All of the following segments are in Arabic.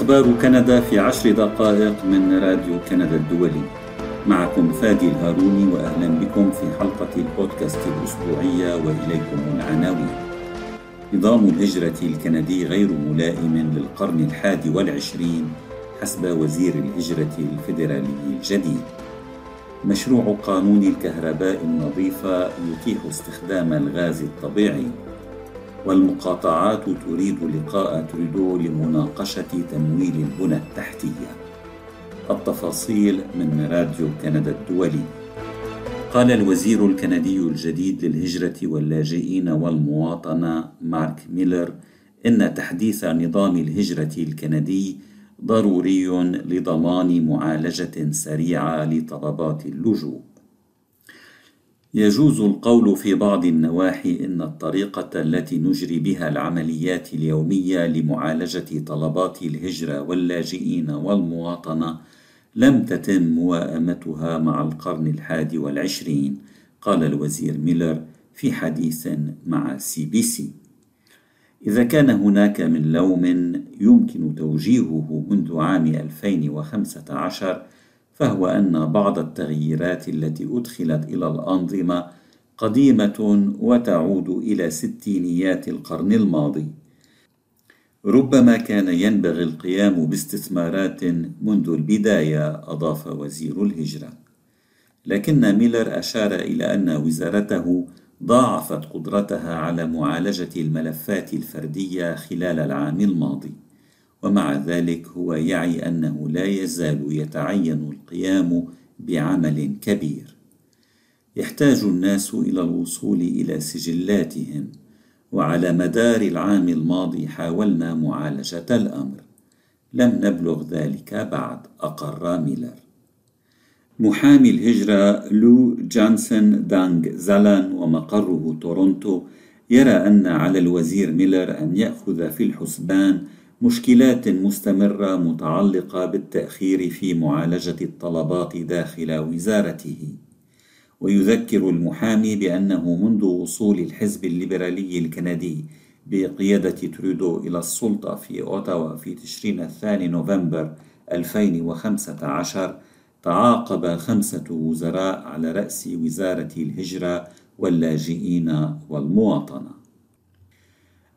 أخبار كندا في 10 دقائق من راديو كندا الدولي. معكم فادي الهاروني، وأهلا بكم في حلقة البودكاست الأسبوعية، وإليكم العناوين. نظام الهجرة الكندي غير ملائم للقرن 21 حسب وزير الهجرة الفيدرالي الجديد. مشروع قانون الكهرباء النظيفة يتيح استخدام الغاز الطبيعي. والمقاطعات تريد لقاء ترودو لمناقشة تمويل البنى التحتية. التفاصيل من راديو كندا الدولي. قال الوزير الكندي الجديد للهجرة واللاجئين والمواطنة مارك ميلر إن تحديث نظام الهجرة الكندي ضروري لضمان معالجة سريعة لطلبات اللجوء. يجوز القول في بعض النواحي إن الطريقة التي نجري بها العمليات اليومية لمعالجة طلبات الهجرة واللاجئين والمواطنة لم تتم موائمتها مع القرن 21، قال الوزير ميلر في حديث مع CBC. إذا كان هناك من لوم يمكن توجيهه منذ عام 2015، فهو أن بعض التغييرات التي أدخلت إلى الأنظمة قديمة وتعود إلى 60ات القرن الماضي. ربما كان ينبغي القيام باستثمارات منذ البداية، أضاف وزير الهجرة. لكن ميلر أشار إلى أن وزارته ضاعفت قدرتها على معالجة الملفات الفردية خلال العام الماضي، ومع ذلك هو يعي أنه لا يزال يتعين القيام بعمل كبير. يحتاج الناس إلى الوصول إلى سجلاتهم، وعلى مدار العام الماضي حاولنا معالجة الأمر، لم نبلغ ذلك بعد، أقر ميلر. محامي الهجرة لو جانسن دانغ زلان ومقره تورونتو يرى أن على الوزير ميلر أن يأخذ في الحسبان مشكلات مستمرة متعلقة بالتأخير في معالجة الطلبات داخل وزارته. ويذكر المحامي بأنه منذ وصول الحزب الليبرالي الكندي بقيادة ترودو إلى السلطة في أوتاوا في تشرين 2 نوفمبر 2015، تعاقب 5 وزراء على رأس وزارة الهجرة واللاجئين والمواطنة.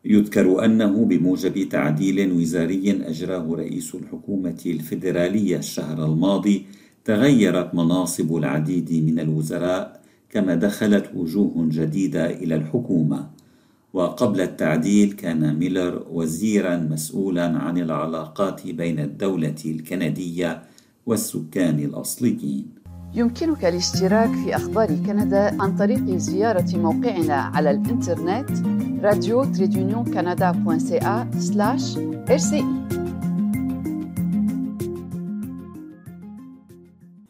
يذكر أنه بموجب تعديل وزاري أجراه رئيس الحكومة الفيدرالية الشهر الماضي، تغيرت مناصب العديد من الوزراء، كما دخلت وجوه جديدة إلى الحكومة. وقبل التعديل كان ميلر وزيرا مسؤولا عن العلاقات بين الدولة الكندية والسكان الأصليين. يمكنك الاشتراك في أخبار كندا عن طريق زيارة موقعنا على الإنترنت radio-canada.ca/RCI.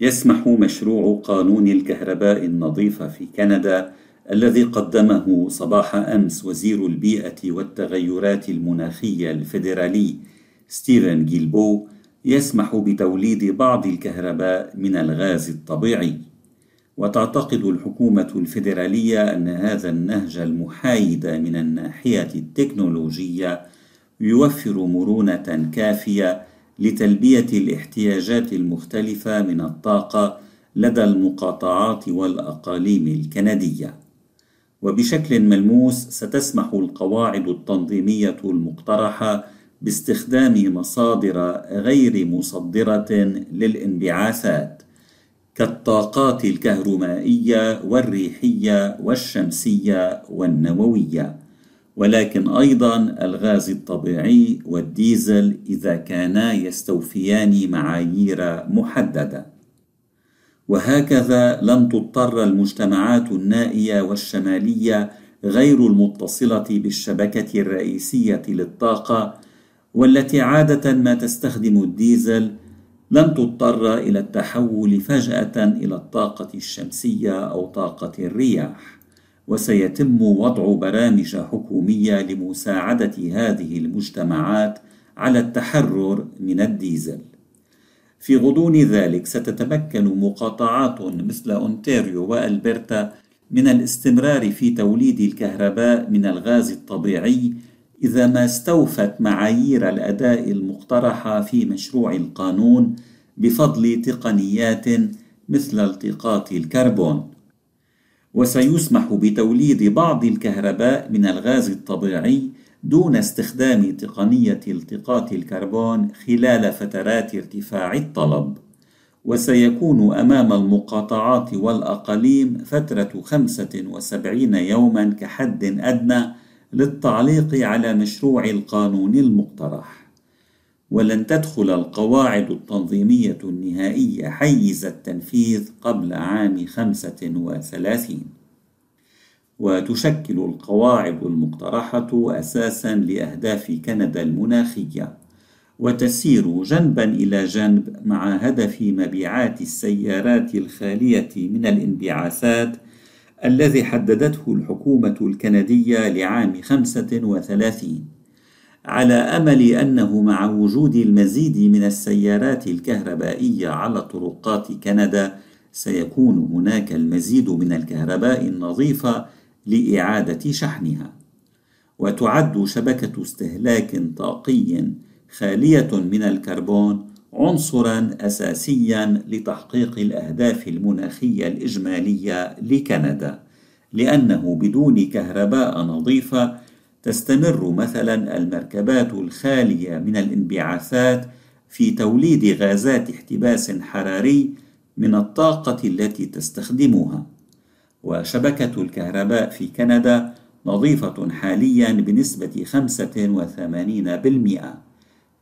يسمح مشروع قانون الكهرباء النظيفة في كندا الذي قدمه صباح أمس وزير البيئة والتغيرات المناخية الفيدرالي ستيفن جيلبو، يسمح بتوليد بعض الكهرباء من الغاز الطبيعي. وتعتقد الحكومة الفيدرالية أن هذا النهج المحايد من الناحية التكنولوجية يوفر مرونة كافية لتلبية الاحتياجات المختلفة من الطاقة لدى المقاطعات والأقاليم الكندية. وبشكل ملموس ستسمح القواعد التنظيمية المقترحة باستخدام مصادر غير مصدرة للانبعاثات كالطاقات الكهرومائية والريحية والشمسية والنووية، ولكن أيضا الغاز الطبيعي والديزل إذا كانا يستوفيان معايير محددة. وهكذا لم تضطر المجتمعات النائية والشمالية غير المتصلة بالشبكة الرئيسية للطاقة، والتي عادة ما تستخدم الديزل، لن تضطر إلى التحول فجأة إلى الطاقة الشمسية أو طاقة الرياح. وسيتم وضع برامج حكومية لمساعدة هذه المجتمعات على التحرر من الديزل. في غضون ذلك ستتمكن مقاطعات مثل أونتاريو وألبرتا من الاستمرار في توليد الكهرباء من الغاز الطبيعي إذا ما استوفت معايير الأداء المقترحة في مشروع القانون بفضل تقنيات مثل التقاط الكربون. وسيسمح بتوليد بعض الكهرباء من الغاز الطبيعي دون استخدام تقنية التقاط الكربون خلال فترات ارتفاع الطلب. وسيكون أمام المقاطعات والأقاليم فترة 75 يوما كحد أدنى للتعليق على مشروع القانون المقترح. ولن تدخل القواعد التنظيمية النهائية حيز التنفيذ قبل عام 35. وتشكل القواعد المقترحة أساسا لأهداف كندا المناخية، وتسير جنبا إلى جنب مع هدف مبيعات السيارات الخالية من الانبعاثات الذي حددته الحكومة الكندية لعام 35، على أمل أنه مع وجود المزيد من السيارات الكهربائية على طرقات كندا سيكون هناك المزيد من الكهرباء النظيفة لإعادة شحنها. وتعد شبكة استهلاك طاقي خالية من الكربون عنصرا أساسيا لتحقيق الأهداف المناخية الإجمالية لكندا، لأنه بدون كهرباء نظيفة تستمر مثلا المركبات الخالية من الانبعاثات في توليد غازات احتباس حراري من الطاقة التي تستخدمها. وشبكة الكهرباء في كندا نظيفة حاليا بنسبة 85%،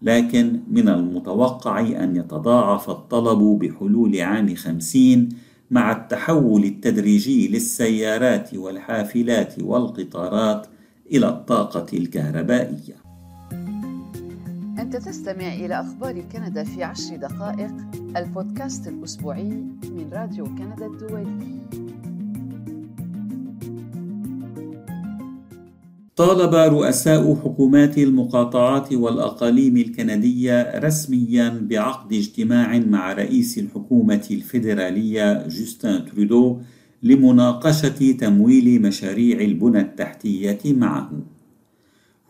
لكن من المتوقع أن يتضاعف الطلب بحلول عام 50 مع التحول التدريجي للسيارات والحافلات والقطارات إلى الطاقة الكهربائية. أنت تستمع إلى أخبار كندا في 10 دقائق، البودكاست الأسبوعي من راديو كندا الدولي. طالب رؤساء حكومات المقاطعات والأقاليم الكندية رسميا بعقد اجتماع مع رئيس الحكومة الفيدرالية جوستين ترودو لمناقشة تمويل مشاريع البنى التحتية معه.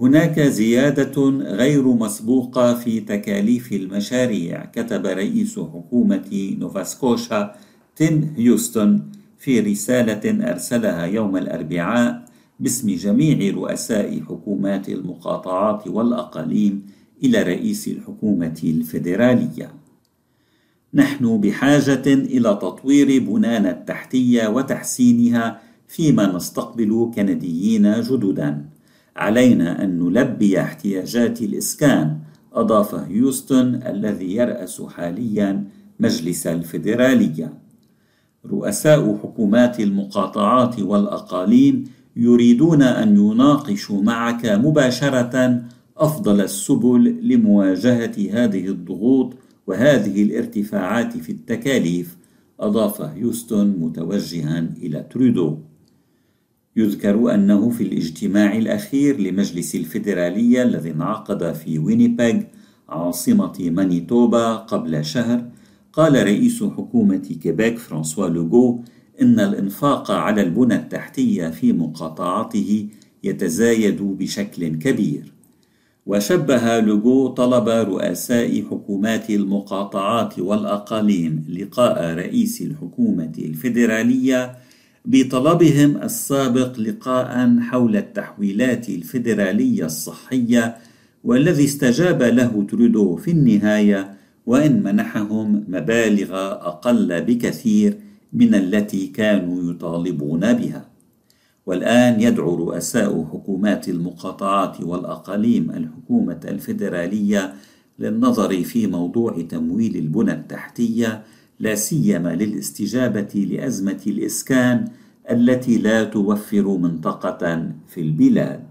هناك زيادة غير مسبوقة في تكاليف المشاريع، كتب رئيس حكومة نوفاسكوشا تيم هيوستن في رسالة أرسلها يوم الأربعاء باسم جميع رؤساء حكومات المقاطعات والأقاليم إلى رئيس الحكومة الفيدرالية. نحن بحاجة إلى تطوير بنانا التحتية وتحسينها فيما نستقبل كنديين جددا. علينا أن نلبي احتياجات الإسكان، أضاف هيوستن الذي يرأس حاليا مجلس الفيدرالية. رؤساء حكومات المقاطعات والأقاليم يريدون أن يناقشوا معك مباشرة أفضل السبل لمواجهة هذه الضغوط وهذه الارتفاعات في التكاليف، أضاف هيوستن متوجها إلى ترودو. يذكر أنه في الاجتماع الأخير لمجلس الفيدرالية الذي انعقد في وينيبيغ عاصمة مانيتوبا قبل شهر، قال رئيس حكومة كيبيك فرانسوا لوغو إن الإنفاق على البنى التحتية في مقاطعته يتزايد بشكل كبير. وشبه لوغو طلب رؤساء حكومات المقاطعات والأقاليم لقاء رئيس الحكومة الفيدرالية بطلبهم السابق لقاء حول التحويلات الفيدرالية الصحية، والذي استجاب له ترودو في النهاية وإن منحهم مبالغ أقل بكثير من التي كانوا يطالبون بها. والآن يدعو رؤساء حكومات المقاطعات والأقاليم الحكومة الفيدرالية للنظر في موضوع تمويل البنى التحتية، لا سيما للاستجابة لأزمة الإسكان التي لا توفر منطقة في البلاد.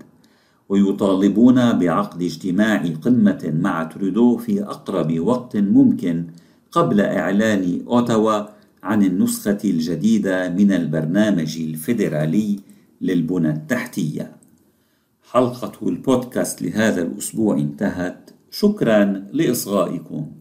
ويطالبون بعقد اجتماع قمة مع ترودو في أقرب وقت ممكن قبل إعلان أوتاوا عن النسخة الجديدة من البرنامج الفيدرالي للبنى التحتية. حلقة البودكاست لهذا الأسبوع انتهت. شكرا لإصغائكم.